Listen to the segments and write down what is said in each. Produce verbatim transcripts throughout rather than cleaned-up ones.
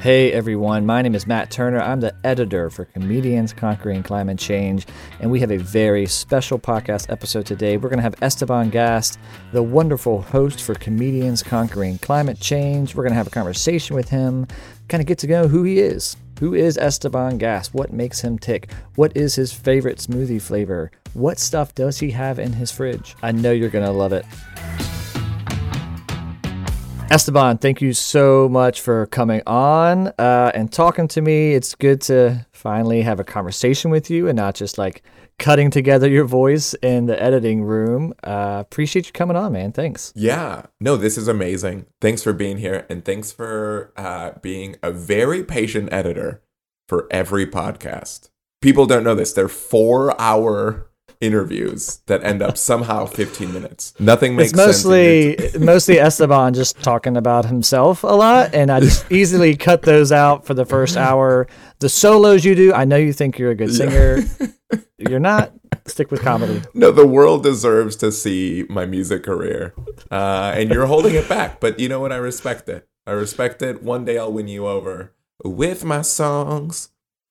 Hey everyone, my name is Matt Turner. I'm the editor for Comedians Conquering Climate Change, and we have a very special podcast episode today. We're going to have Esteban Gast, the wonderful host for Comedians Conquering Climate Change. We're going to have a conversation with him, kind of get to know who he is. Who is Esteban Gast? What makes him tick? What is his favorite smoothie flavor? What stuff does he have in his fridge? I know you're going to love it. Esteban, thank you so much for coming on uh, and talking to me. It's good to finally have a conversation with you and not just like cutting together your voice in the editing room. Uh, appreciate you coming on, man. Thanks. Yeah. No, this is amazing. Thanks for being here. And thanks for uh, being a very patient editor for every podcast. People don't know this. They're four-hour interviews that end up somehow fifteen minutes. Nothing makes it's mostly, sense. Mostly mostly Esteban just talking about himself a lot, and I just easily cut those out for the first hour. The solos you do, I know you think you're a good singer. Yeah. You're not. Stick with comedy. No, the world deserves to see my music career, uh, and you're holding it back. But you know what? I respect it. I respect it. One day I'll win you over with my songs.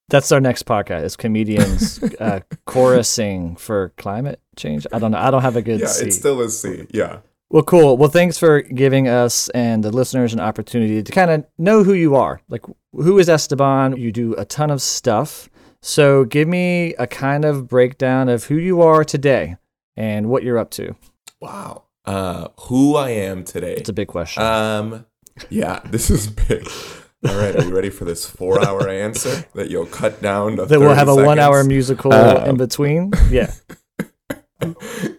That's our next podcast. It's comedians uh, chorusing for climate change. I don't know. I don't have a good yeah, C. Yeah, it's still a C. Yeah. Well, cool. Well, thanks for giving us and the listeners an opportunity to kind of know who you are. Like, who is Esteban? You do a ton of stuff. So give me a kind of breakdown of who you are today and what you're up to. Wow. Uh, who I am today. It's a big question. Um, yeah, this is big. All right, are you ready for this four-hour answer that you'll cut down to thirty seconds? That we'll have a one-hour musical uh, in between? Yeah.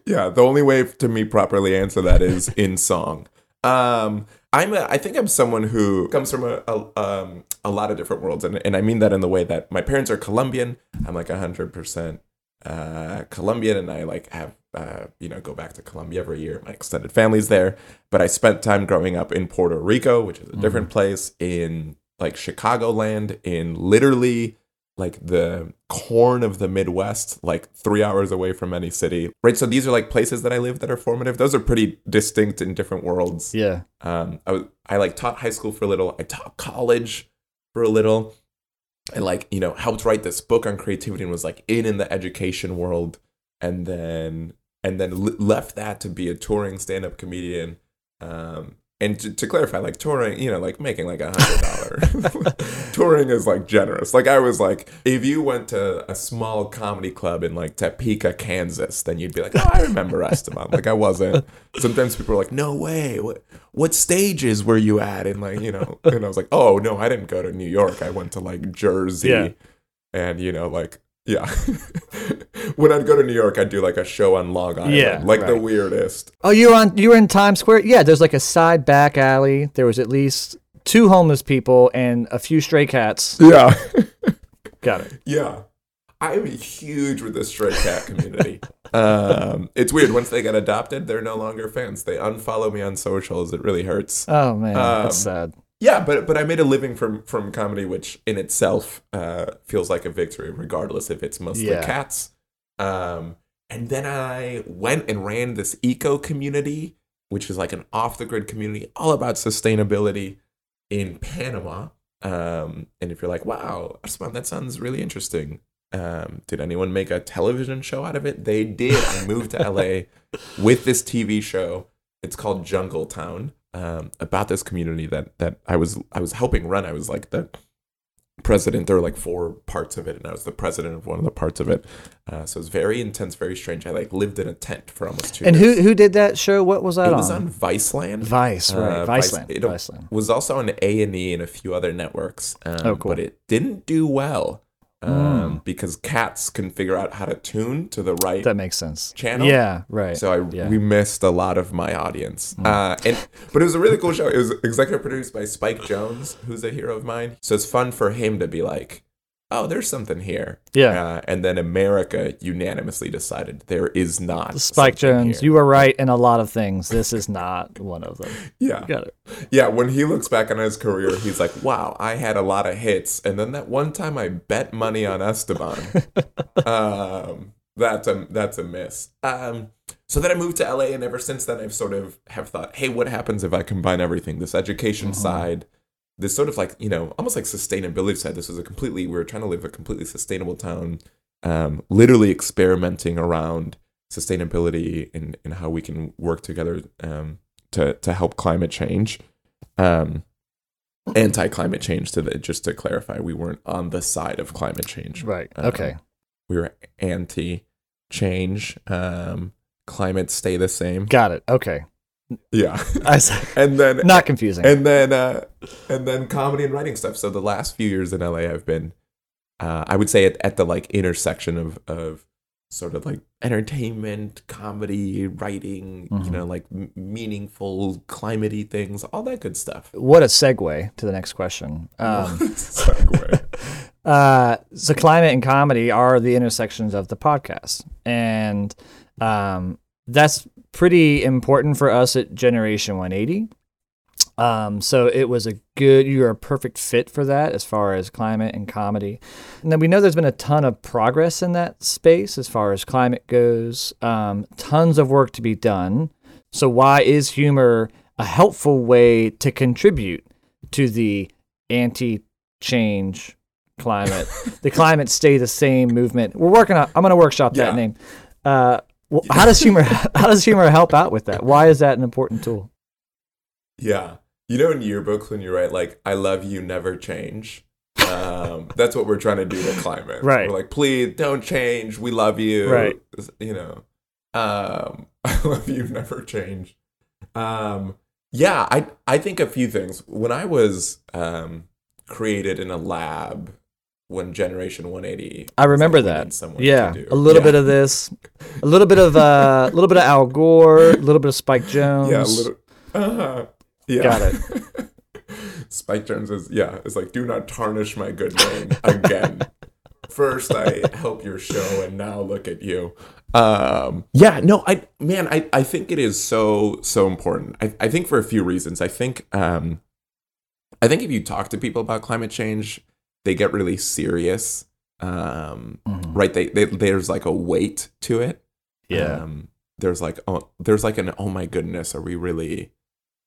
Yeah, the only way to me properly answer that is in song. Um, I'm a, I think I'm someone who comes from a, a, um, a lot of different worlds, and, and I mean that in the way that my parents are Colombian. I'm like one hundred percent uh, Colombian, and I like have uh, you know go back to Colombia every year. My extended family's there, but I spent time growing up in Puerto Rico, which is a different mm. place, in like Chicagoland, in literally like the corn of the Midwest, like three hours away from any city. Right, so these are like places that I live that are formative. Those are pretty distinct and different worlds. Yeah, um, I was, I like taught high school for a little. I taught college for a little. And like, you know, helped write this book on creativity and was like in, in the education world, and then and then l- left that to be a touring stand-up comedian. Um, and to, to clarify, like touring, you know, like making like a hundred dollars. Touring is like generous. Like I was like, if you went to a small comedy club in like Topeka, Kansas, then you'd be like, oh, I remember Esteban. Like I wasn't. Sometimes people were like, no way. What, what stages were you at? And like, you know, and I was like, oh no, I didn't go to New York. I went to like Jersey. Yeah. And you know, like, yeah. When I'd go to New York, I'd do like a show on Long Island. Yeah, like right. The weirdest. Oh, you were on you were in Times Square? Yeah, there's like a side back alley. There was at least two homeless people and a few stray cats. Yeah. Got it. Yeah. I'm huge with the stray cat community. um, it's weird. Once they get adopted, they're no longer fans. They unfollow me on socials. It really hurts. Oh man, um, that's sad. Yeah, but but I made a living from, from comedy, which in itself uh, feels like a victory, regardless if it's mostly yeah. cats. Um, and then I went and ran this eco community, which is like an off-the-grid community all about sustainability in Panama. Um, and if you're like, wow, Esteban, that sounds really interesting. Um, did anyone make a television show out of it? They did. I moved to L A with this T V show. It's called Jungle Town. Um, about this community that that I was I was helping run. I was like the president. There were like four parts of it, and I was the president of one of the parts of it. Uh, so it was very intense, very strange. I like lived in a tent for almost two. And years. who who did that show? What was that? It on? was on Viceland. Vice, right? Uh, Viceland. Vice, it Viceland. was also on A and E and a few other networks. Um, oh, cool. But it didn't do well um, mm. because cats can figure out how to tune to the right. That makes sense. Channel. Yeah, right. So I yeah. we missed a lot of my audience. Mm. Uh, and but it was a really cool show. It was executive produced by Spike Jonze, who's a hero of mine. So it's fun for him to be like, "Oh, there's something here." Yeah. Uh, and then America unanimously decided there is not. Spike Jonze, here. You were right in a lot of things. This is not one of them. Yeah. You got it. Yeah, when he looks back on his career, he's like, wow, I had a lot of hits. And then that one time I bet money on Esteban. um, that's a that's a miss. Um, so then I moved to L A, and ever since then I've sort of have thought, hey, what happens if I combine everything? This education mm-hmm. side, this sort of like, you know, almost like sustainability side. This was a completely, we were trying to live a completely sustainable town, um, literally experimenting around sustainability and, and how we can work together um, to, to help climate change. Um, anti-climate change, to the, just to clarify, we weren't on the side of climate change. Right, okay. Um, we were anti-change, um, climate stay the same. Got it, okay. Yeah, and then not confusing. And then, uh, and then comedy and writing stuff. So the last few years in L A, I've been, uh, I would say, at, at the like intersection of of sort of like entertainment, comedy, writing. Mm-hmm. You know, like m- meaningful climate-y things, all that good stuff. What a segue to the next question. Um, segue. uh, so climate and comedy are the intersections of the podcast, and um, that's pretty important for us at Generation one eighty. Um, so it was a good, you're a perfect fit for that as far as climate and comedy. And then we know there's been a ton of progress in that space as far as climate goes, um, tons of work to be done. So why is humor a helpful way to contribute to the anti-change climate, the climate stay the same movement? We're working on, I'm going to workshop that yeah. name. Uh, Well, how does humor how does humor help out with that? Why is that an important tool? Yeah. You know, in yearbooks when you write like I love you, never change. Um, that's what we're trying to do to climate. Right. We're like, please don't change. We love you. Right. You know. Um, I love you, never change. Um, yeah, I I think a few things. When I was um, created in a lab when Generation one eighty, I remember like that. Yeah, a little yeah. bit of this, a little bit of uh, a little bit of Al Gore, a little bit of Spike Jonze. Yeah, a little. Uh, yeah, got it. Spike Jonze is yeah. It's like, do not tarnish my good name again. First, I help your show, and now look at you. Um, yeah, no, I man, I I think it is so so important. I I think for a few reasons. I think um, I think if you talk to people about climate change, they get really serious, um, mm-hmm. right? They, they there's like a weight to it. Yeah. Um, there's like oh, there's like an oh my goodness, are we really?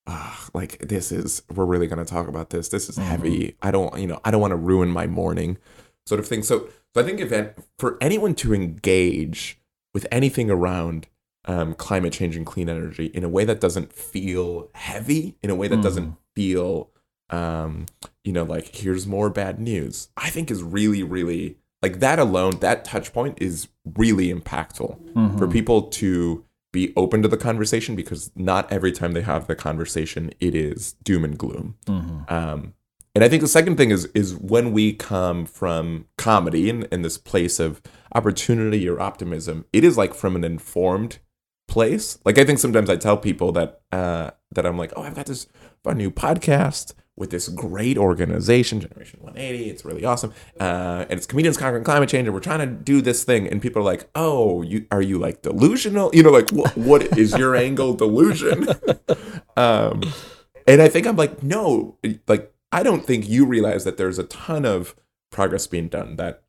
Uh, like this is we're really gonna talk about this. This is mm-hmm. heavy. I don't you know I don't want to ruin my morning, sort of thing. So so I think if for anyone to engage with anything around um, climate change and clean energy in a way that doesn't feel heavy, in a way that mm. doesn't feel um you know like here's more bad news, I think is really really like that alone, that touch point is really impactful mm-hmm. for people to be open to the conversation, because not every time they have the conversation it is doom and gloom. Mm-hmm. um and I think the second thing is is when we come from comedy and in this place of opportunity or optimism, it is like from an informed place. Like I think sometimes I tell people that uh that I'm like, oh, I've got this fun new podcast with this great organization, Generation one eighty, it's really awesome, uh, and it's Comedians Conquering Climate Change, and we're trying to do this thing, and people are like, oh, you are you like delusional? You know, like, wh- what is your angle delusion? um, and I think I'm like, no, like, I don't think you realize that there's a ton of progress being done, that,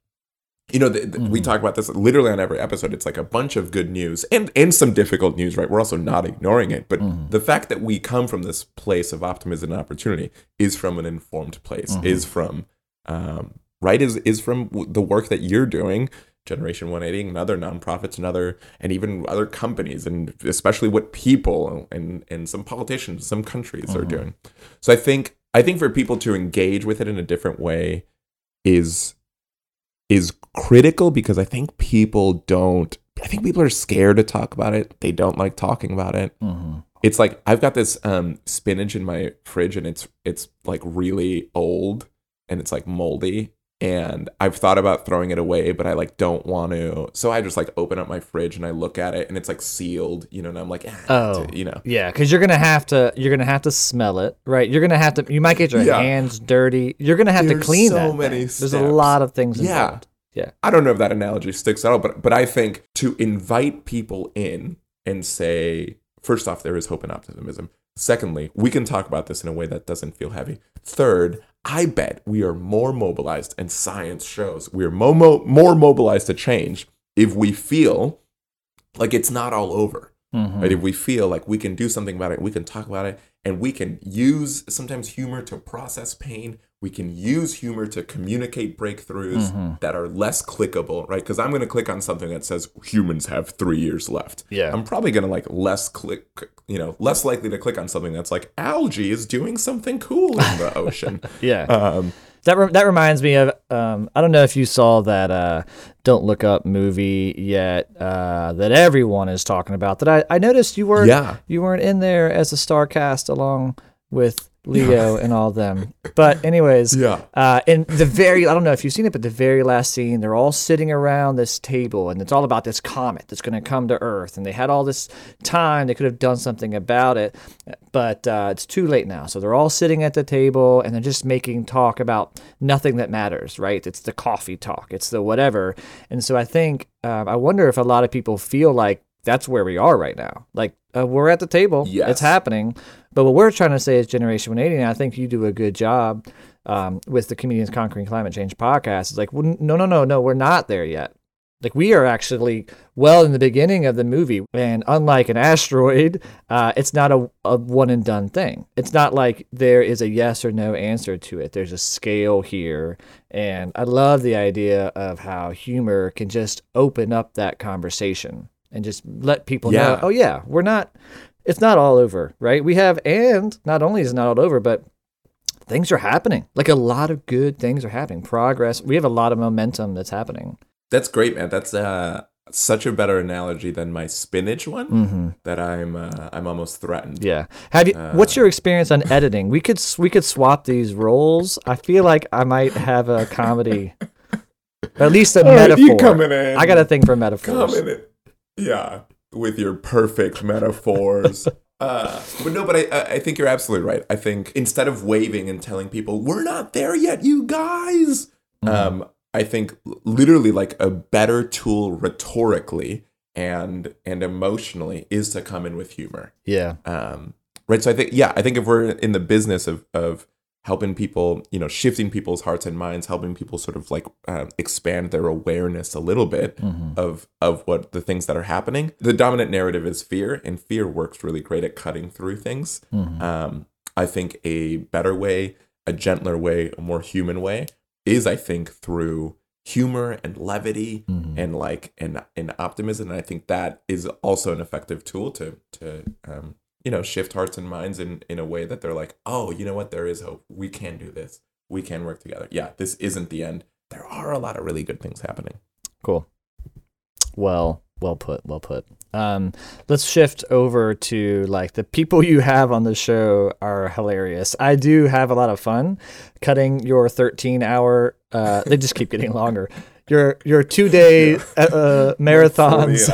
you know, the, the, mm-hmm. we talk about this literally on every episode, it's like a bunch of good news, and, and some difficult news, right? We're also not ignoring it, but mm-hmm. the fact that we come from this place of optimism and opportunity is from an informed place, mm-hmm. is from, um, right, is is from the work that you're doing, Generation one eighty, and other nonprofits, and other, and even other companies, and especially what people, and, and some politicians, some countries mm-hmm. are doing. So I think, I think for people to engage with it in a different way is... is critical, because I think people don't, I think people are scared to talk about it. They don't like talking about it. Mm-hmm. It's like, I've got this um, spinach in my fridge and it's, it's like really old and it's like moldy and I've thought about throwing it away, but I like don't want to. So I just like open up my fridge and I look at it and it's like sealed, you know, and I'm like, ah, oh, you know. Yeah. Cause you're going to have to, you're going to have to smell it, right? You're going to have to, you might get your yeah. hands dirty. You're going to have There's to clean so that. Many There's steps. A lot of things involved. Yeah. Yeah. I don't know if that analogy sticks out, but but I think to invite people in and say, first off, there is hope and optimism. Secondly, we can talk about this in a way that doesn't feel heavy. Third, I bet we are more mobilized, and science shows we are mo- mo- more mobilized to change if we feel like it's not all over. Mm-hmm. Right? If we feel like we can do something about it, we can talk about it, And we can use sometimes humor to process pain. We can use humor to communicate breakthroughs mm-hmm. that are less clickable, right? Because I'm going to click on something that says humans have three years left. Yeah. I'm probably going to like less click, you know, less likely to click on something that's like algae is doing something cool in the ocean. yeah. Um, that re- that reminds me of, um, I don't know if you saw that uh, Don't Look Up movie yet uh, that everyone is talking about. That I, I noticed you weren't yeah. you weren't in there as a star cast along with Leo and all them. But anyways, yeah. uh, in the very, I don't know if you've seen it, but the very last scene, they're all sitting around this table and it's all about this comet that's going to come to Earth. And they had all this time, they could have done something about it, but uh, it's too late now. So they're all sitting at the table and they're just making talk about nothing that matters, right? It's the coffee talk, it's the whatever. And so I think, uh, I wonder if a lot of people feel like that's where we are right now. Like, uh, we're at the table. Yes. It's happening. But what we're trying to say is Generation one eighty, and I think you do a good job um, with the Comedians Conquering Climate Change podcast. It's like, well, no, no, no, no, we're not there yet. Like, we are actually well in the beginning of the movie. And unlike an asteroid, uh, it's not a, a one-and-done thing. It's not like there is a yes or no answer to it. There's a scale here. And I love the idea of how humor can just open up that conversation. And just let people yeah. know, oh, yeah, we're not, it's not all over, right? We have, and not only is it not all over, but things are happening. Like, a lot of good things are happening. Progress. We have a lot of momentum that's happening. That's great, man. That's uh, such a better analogy than my spinach one mm-hmm. that I'm uh, I'm almost threatened. Yeah. Have you? Uh, what's your experience on editing? We could we could swap these roles. I feel like I might have a comedy, at least a oh, metaphor. You coming in. I got a thing for metaphors. Coming in. Yeah, with your perfect metaphors. uh, but no, but I, I think you're absolutely right. I think instead of waving and telling people, we're not there yet, you guys. Mm-hmm. Um, I think literally like a better tool rhetorically and and emotionally is to come in with humor. Yeah. Um, right. So I think, yeah, I think if we're in the business of of helping people, you know, shifting people's hearts and minds, helping people sort of like um, expand their awareness a little bit mm-hmm. of of what the things that are happening. The dominant narrative is fear, and fear works really great at cutting through things. Mm-hmm. Um, I think a better way, a gentler way, a more human way is, I think, through humor and levity mm-hmm. and like and and optimism. And I think that is also an effective tool to to. Um, you know, shift hearts and minds in, in a way that they're like, oh, you know what? There is hope. We can do this. We can work together. Yeah, this isn't the end. There are a lot of really good things happening. Cool. Well, well put, well put. Um, let's shift over to like the people you have on the show are hilarious. I do have a lot of fun cutting your thirteen hour, uh, they just keep getting longer. Your, your two day uh, marathons.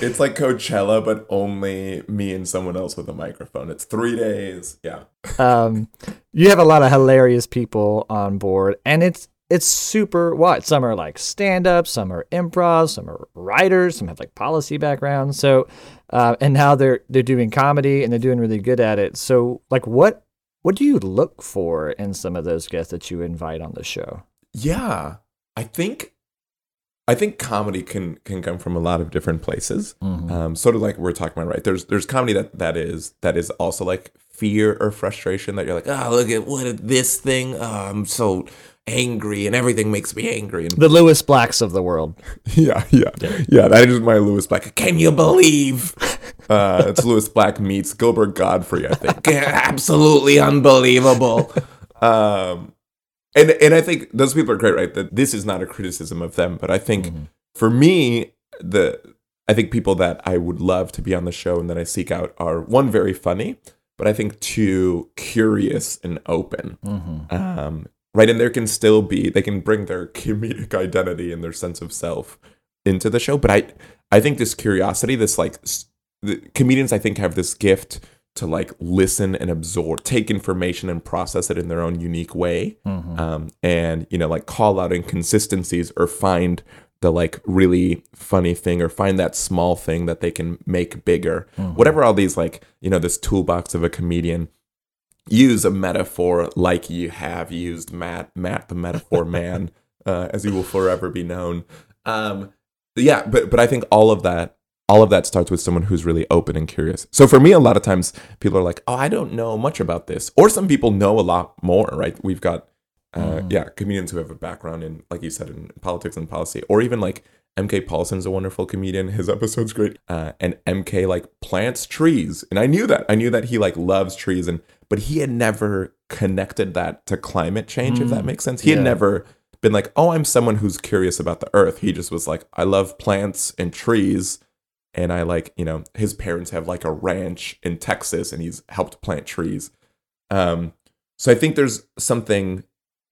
It's like Coachella, but only me and someone else with a microphone. It's three days. Yeah. um, you have a lot of hilarious people on board, and it's it's super wide. Some are like stand-up, some are improv, some are writers, some have like policy backgrounds. So, uh, and now they're they're doing comedy, and they're doing really good at it. So, like, what what do you look for in some of those guests that you invite on the show? Yeah, I think. I think comedy can can come from a lot of different places. Mm-hmm. Um, sort of like we're talking about, right? There's there's comedy that, that is that is also like fear or frustration that you're like, oh, look at what this thing. Oh, I'm so angry and everything makes me angry. And the Lewis Blacks of the world. yeah, yeah, yeah, yeah. That is my Lewis Black. Can you believe? Uh, it's Lewis Black meets Gilbert Gottfried, I think. Absolutely unbelievable. Um, And and I think those people are great, right? That this is not a criticism of them, but I think mm-hmm. for me, the I think people that I would love to be on the show and that I seek out are one, very funny, but I think two, curious and open, mm-hmm. um, right? And there can still be they can bring their comedic identity and their sense of self into the show, but I I think this curiosity, this like the comedians, I think have this gift to like listen and absorb, take information and process it in their own unique way. Mm-hmm. Um, and, you know, like call out inconsistencies or find the like really funny thing or find that small thing that they can make bigger. Mm-hmm. Whatever all these like, you know, this toolbox of a comedian, use a metaphor like you have used Matt, Matt the metaphor man, uh, as he will forever be known. Um, yeah, but but I think all of that all of that starts with someone who's really open and curious. So for me, a lot of times people are like, oh, I don't know much about this. Or some people know a lot more, right? We've got, uh, mm. yeah, comedians who have a background in, like you said, in politics and policy. Or even like M K Paulson's a wonderful comedian. His episode's great. Uh, and M K like plants trees. And I knew that. I knew that he like loves trees. and But he had never connected that to climate change, mm. if that makes sense. He yeah. had never been like, oh, I'm someone who's curious about the earth. He just was like, I love plants and trees. And I like, you know, his parents have like a ranch in Texas and he's helped plant trees. Um, so I think there's something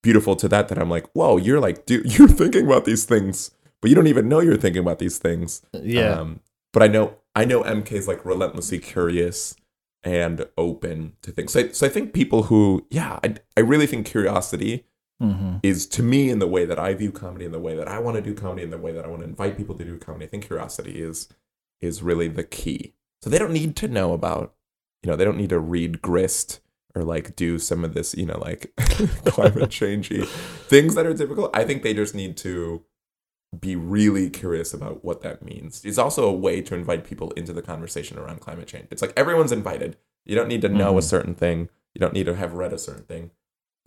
beautiful to that, that I'm like, whoa, you're like, dude, you're thinking about these things, but you don't even know you're thinking about these things. Yeah. Um, but I know, I know M K's like relentlessly curious and open to things. So I, so I think people who, yeah, I, I really think curiosity mm-hmm. is, to me, in the way that I view comedy, in the way that I want to do comedy, in the way that I want to invite people to do comedy, I think curiosity is... is really the key. So they don't need to know about, you know, they don't need to read Grist or like do some of this, you know, like climate changey things that are typical. I think they just need to be really curious about what that means. It's also a way to invite people into the conversation around climate change. It's like everyone's invited. You don't need to know mm-hmm. a certain thing. You don't need to have read a certain thing.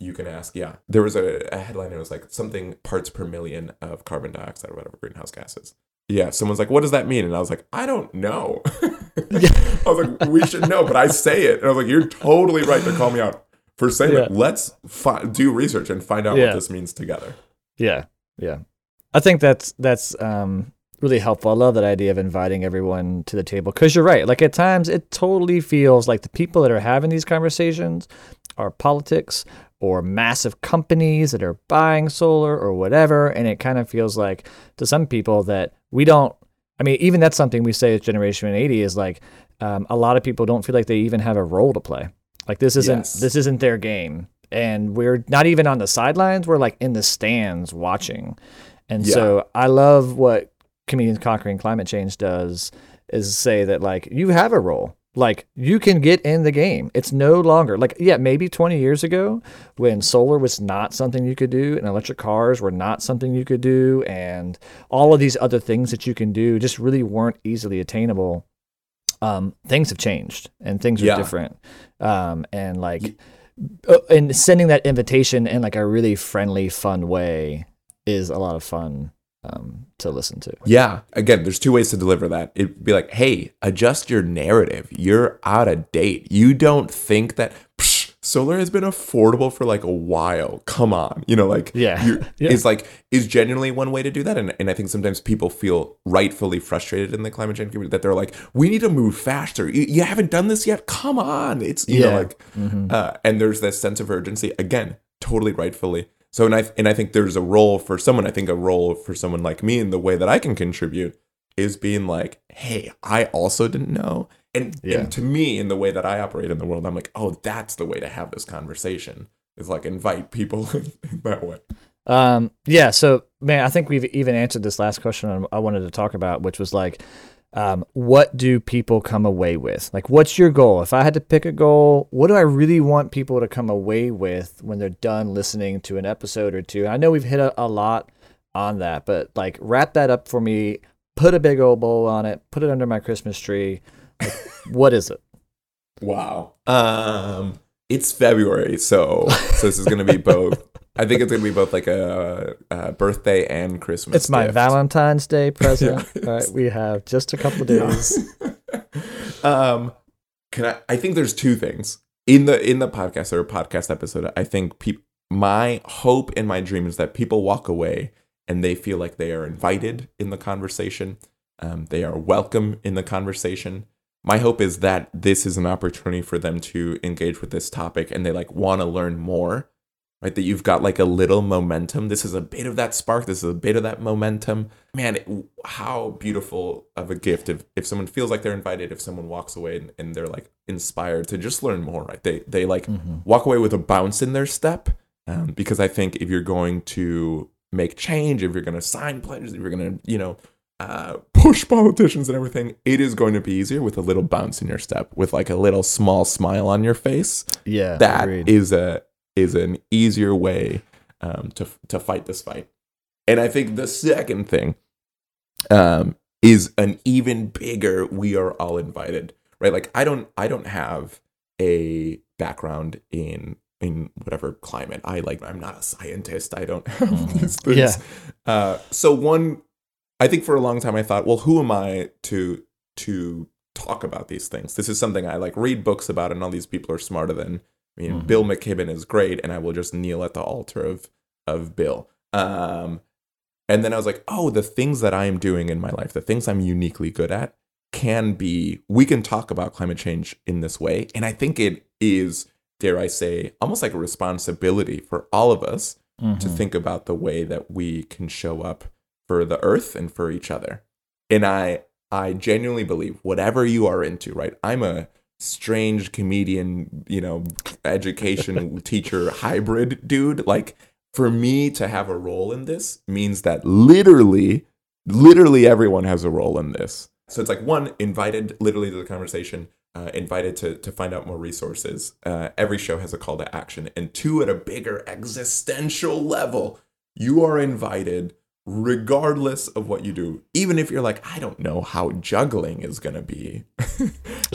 You can ask, yeah. There was a, a headline, it was like something parts per million of carbon dioxide or whatever, greenhouse gases. Yeah, someone's like, what does that mean? And I was like, I don't know. I was like, we should know, but I say it. And I was like, you're totally right to call me out for saying yeah. that. Let's fi- do research and find out yeah. what this means together. Yeah, yeah. I think that's that's um, really helpful. I love that idea of inviting everyone to the table, because you're right. Like at times it totally feels like the people that are having these conversations are politics or massive companies that are buying solar or whatever. And it kind of feels like to some people that we don't, I mean, even that's something we say at Generation one eighty is like, um, a lot of people don't feel like they even have a role to play. Like this isn't, yes. this isn't their game. And we're not even on the sidelines. We're like in the stands watching. And yeah. so I love what Comedians Conquering Climate Change does is say that like, you have a role. Like, you can get in the game. It's no longer, like, yeah, maybe twenty years ago when solar was not something you could do and electric cars were not something you could do and all of these other things that you can do just really weren't easily attainable. Um, things have changed and things are yeah. different. Um, and, like, uh, and sending that invitation in, like, a really friendly, fun way is a lot of fun. Um, to listen to. Yeah. Again, there's two ways to deliver that. It'd be like, hey, adjust your narrative. You're out of date. You don't think that psh, solar has been affordable for like a while. Come on. You know, like, yeah. yeah. It's like, is genuinely one way to do that. And, and I think sometimes people feel rightfully frustrated in the climate change community that they're like, we need to move faster. You, you haven't done this yet. Come on. It's, you yeah. know, like, mm-hmm. uh, and there's this sense of urgency. Again, totally rightfully. So, and I, and I think there's a role for someone, I think a role for someone like me in the way that I can contribute is being like, hey, I also didn't know. And, yeah. and to me, in the way that I operate in the world, I'm like, oh, that's the way to have this conversation is like invite people in that way. Um, yeah. So, man, I think we've even answered this last question I wanted to talk about, which was like, um, what do people come away with? Like, what's your goal? If I had to pick a goal, what do I really want people to come away with when they're done listening to an episode or two? And I know we've hit a, a lot on that, but like wrap that up for me, put a big old bowl on it, put it under my Christmas tree. Like, what is it? Wow. Um, it's February. So, so this is going to be both. I think it's going to be both like a, a birthday and Christmas. It's my gift. Valentine's Day present. Yes. All right, we have just a couple of days. um, can I? I think there's two things in the in the podcast or podcast episode. I think pe- my hope and my dream is that people walk away and they feel like they are invited in the conversation. Um, they are welcome in the conversation. My hope is that this is an opportunity for them to engage with this topic and they like want to learn more. Right, that you've got like a little momentum. This is a bit of that spark. This is a bit of that momentum. Man, it, how beautiful of a gift if, if someone feels like they're invited, if someone walks away and, and they're like inspired to just learn more, right? They they like mm-hmm. walk away with a bounce in their step um, because I think if you're going to make change, if you're going to sign pledges, if you're going to, you know, uh, push politicians and everything, it is going to be easier with a little bounce in your step, with like a little small smile on your face. Yeah, that agreed. is a... is an easier way um, to to fight this fight. And I think the second thing um, is an even bigger we are all invited, right? Like I don't I don't have a background in in whatever climate. I like I'm not a scientist. I don't have these things. Yeah. Uh, so one I think for a long time I thought, well, who am I to to talk about these things? This is something I like read books about and all these people are smarter than me. Mm-hmm. Bill McKibben is great and I will just kneel at the altar of of Bill. Um, and then I was like, oh, the things that I'm doing in my life, the things I'm uniquely good at can be, we can talk about climate change in this way. And I think it is, dare I say, almost like a responsibility for all of us mm-hmm. to think about the way that we can show up for the earth and for each other. And I, I genuinely believe whatever you are into, right? I'm a strange comedian, you know, education teacher hybrid dude. Like, for me to have a role in this means that literally, literally everyone has a role in this. So it's like one, invited literally to the conversation, uh, invited to to find out more resources. Uh, every show has a call to action. And two, at a bigger existential level, you are invited regardless of what you do. Even if you're like, I don't know how juggling is going to be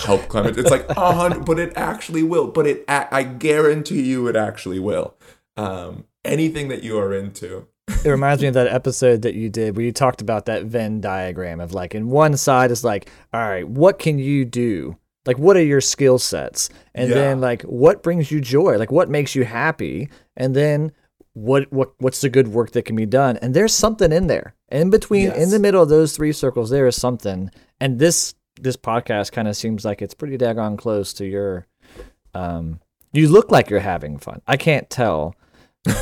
help climate. It's like, uh-huh, but it actually will. But it, I guarantee you it actually will. Um, anything that you are into. It reminds me of that episode that you did where you talked about that Venn diagram of like, in one side is like, all right, what can you do? Like, what are your skill sets? And yeah. then like, what brings you joy? Like, what makes you happy? And then what, what, what's the good work that can be done? And there's something in there in between, yes. in the middle of those three circles, there is something. And this, this podcast kind of seems like it's pretty daggone close to your, um, you look like you're having fun. I can't tell.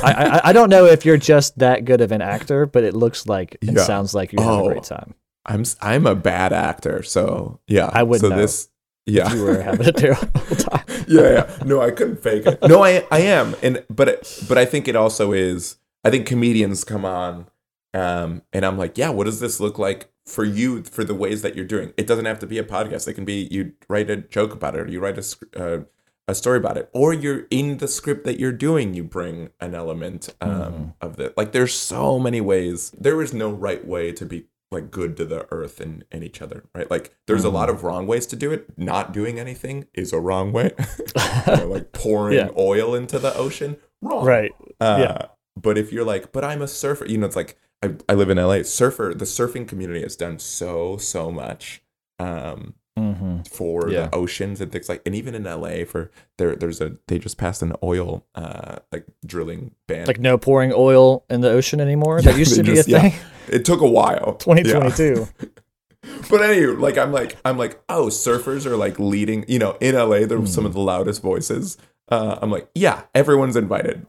I, I I don't know if you're just that good of an actor, but it looks like it yeah. sounds like you're having oh, a great time. I'm I'm a bad actor, so yeah. I wouldn't so know this, yeah. you were having it there all the time. yeah, yeah. No, I couldn't fake it. No, I I am, and but it, but I think it also is. I think comedians come on, um, and I'm like, yeah, what does this look like for you for the ways that you're doing? It doesn't have to be a podcast. It can be you write a joke about it, or you write a. Uh, a story about it, or you're in the script that you're doing, you bring an element um mm. of the like there's so many ways. There is no right way to be like good to the earth and, and each other, right? Like there's mm. a lot of wrong ways to do it. Not doing anything is a wrong way. You know, like pouring yeah. oil into the ocean, wrong, right? Uh, yeah but if you're like, but I'm a surfer, you know, it's like I, I live in L A, surfer the surfing community has done so so much um Mm-hmm. for yeah. the oceans and things like, and even in L A for there, there's a they just passed an oil uh like drilling ban, like no pouring oil in the ocean anymore. Yeah, that used to be just, a thing. Yeah. It took a while. twenty twenty-two. Yeah. But anyway, like I'm like I'm like oh, surfers are like leading. You know, in L A, they're mm-hmm. some of the loudest voices. Uh, I'm like yeah, everyone's invited.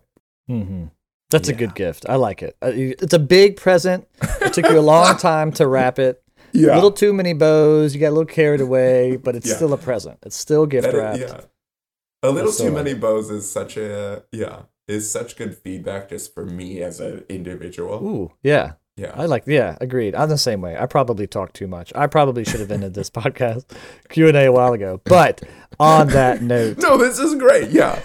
Mm-hmm. That's yeah. a good gift. I like it. It's a big present. It took you a long time to wrap it. Yeah. A little too many bows. You got a little carried away, but it's yeah. still a present. It's still gift wrapped. Yeah. A little too many bows is such a yeah is such good feedback just for me as an individual. Ooh, yeah, yeah. I like yeah. Agreed. I'm the same way. I probably talk too much. I probably should have ended this podcast Q and A a while ago. But on that note, no, this is great. Yeah.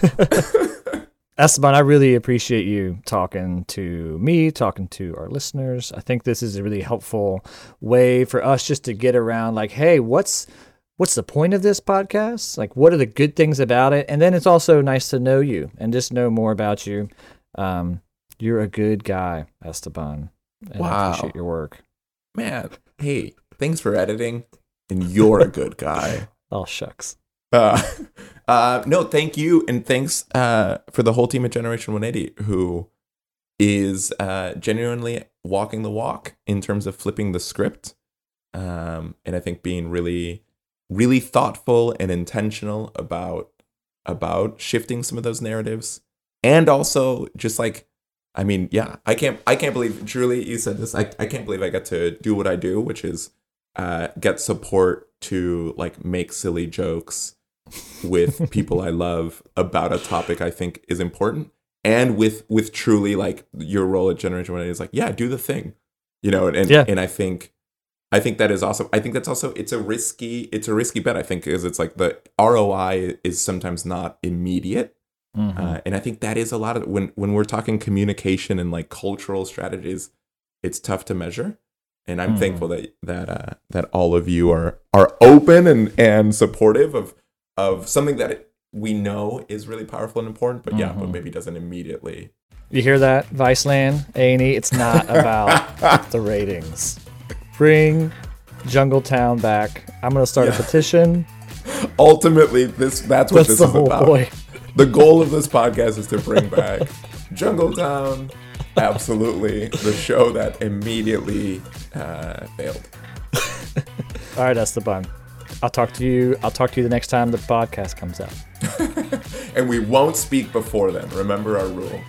Esteban, I really appreciate you talking to me, talking to our listeners. I think this is a really helpful way for us just to get around like, hey, what's what's the point of this podcast? Like, what are the good things about it? And then it's also nice to know you and just know more about you. Um, you're a good guy, Esteban. And wow. I appreciate your work. Man, hey, thanks for editing. And you're a good guy. Oh, shucks. Uh, uh, no, thank you. And thanks uh, for the whole team at Generation one eighty, who is uh, genuinely walking the walk in terms of flipping the script. Um, and I think being really, really thoughtful and intentional about about shifting some of those narratives. And also just like, I mean, yeah, I can't I can't believe truly you said this. I, I can't believe I got to do what I do, which is uh, get support to like make silly jokes with people I love about a topic I think is important, and with with truly like your role at Generation one eighty is like yeah, do the thing, you know, and and, yeah. and I think I think that is awesome. I think that's also it's a risky it's a risky bet. I think because it's like the R O I is sometimes not immediate, mm-hmm. uh, and I think that is a lot of when when we're talking communication and like cultural strategies, it's tough to measure. And I'm mm. thankful that that uh, that all of you are are open and, and supportive of of something that we know is really powerful and important, but mm-hmm. yeah, but maybe doesn't immediately. You hear that, Viceland, A and E? It's not about the ratings. Bring Jungle Town back. I'm gonna start yeah. a petition. Ultimately, this that's what that's this the is whole about. Point. The goal of this podcast is to bring back Jungle Town. Absolutely, the show that immediately uh, failed. All right, Esteban. I'll talk to you. I'll talk to you the next time the podcast comes out. And we won't speak before then. Remember our rule.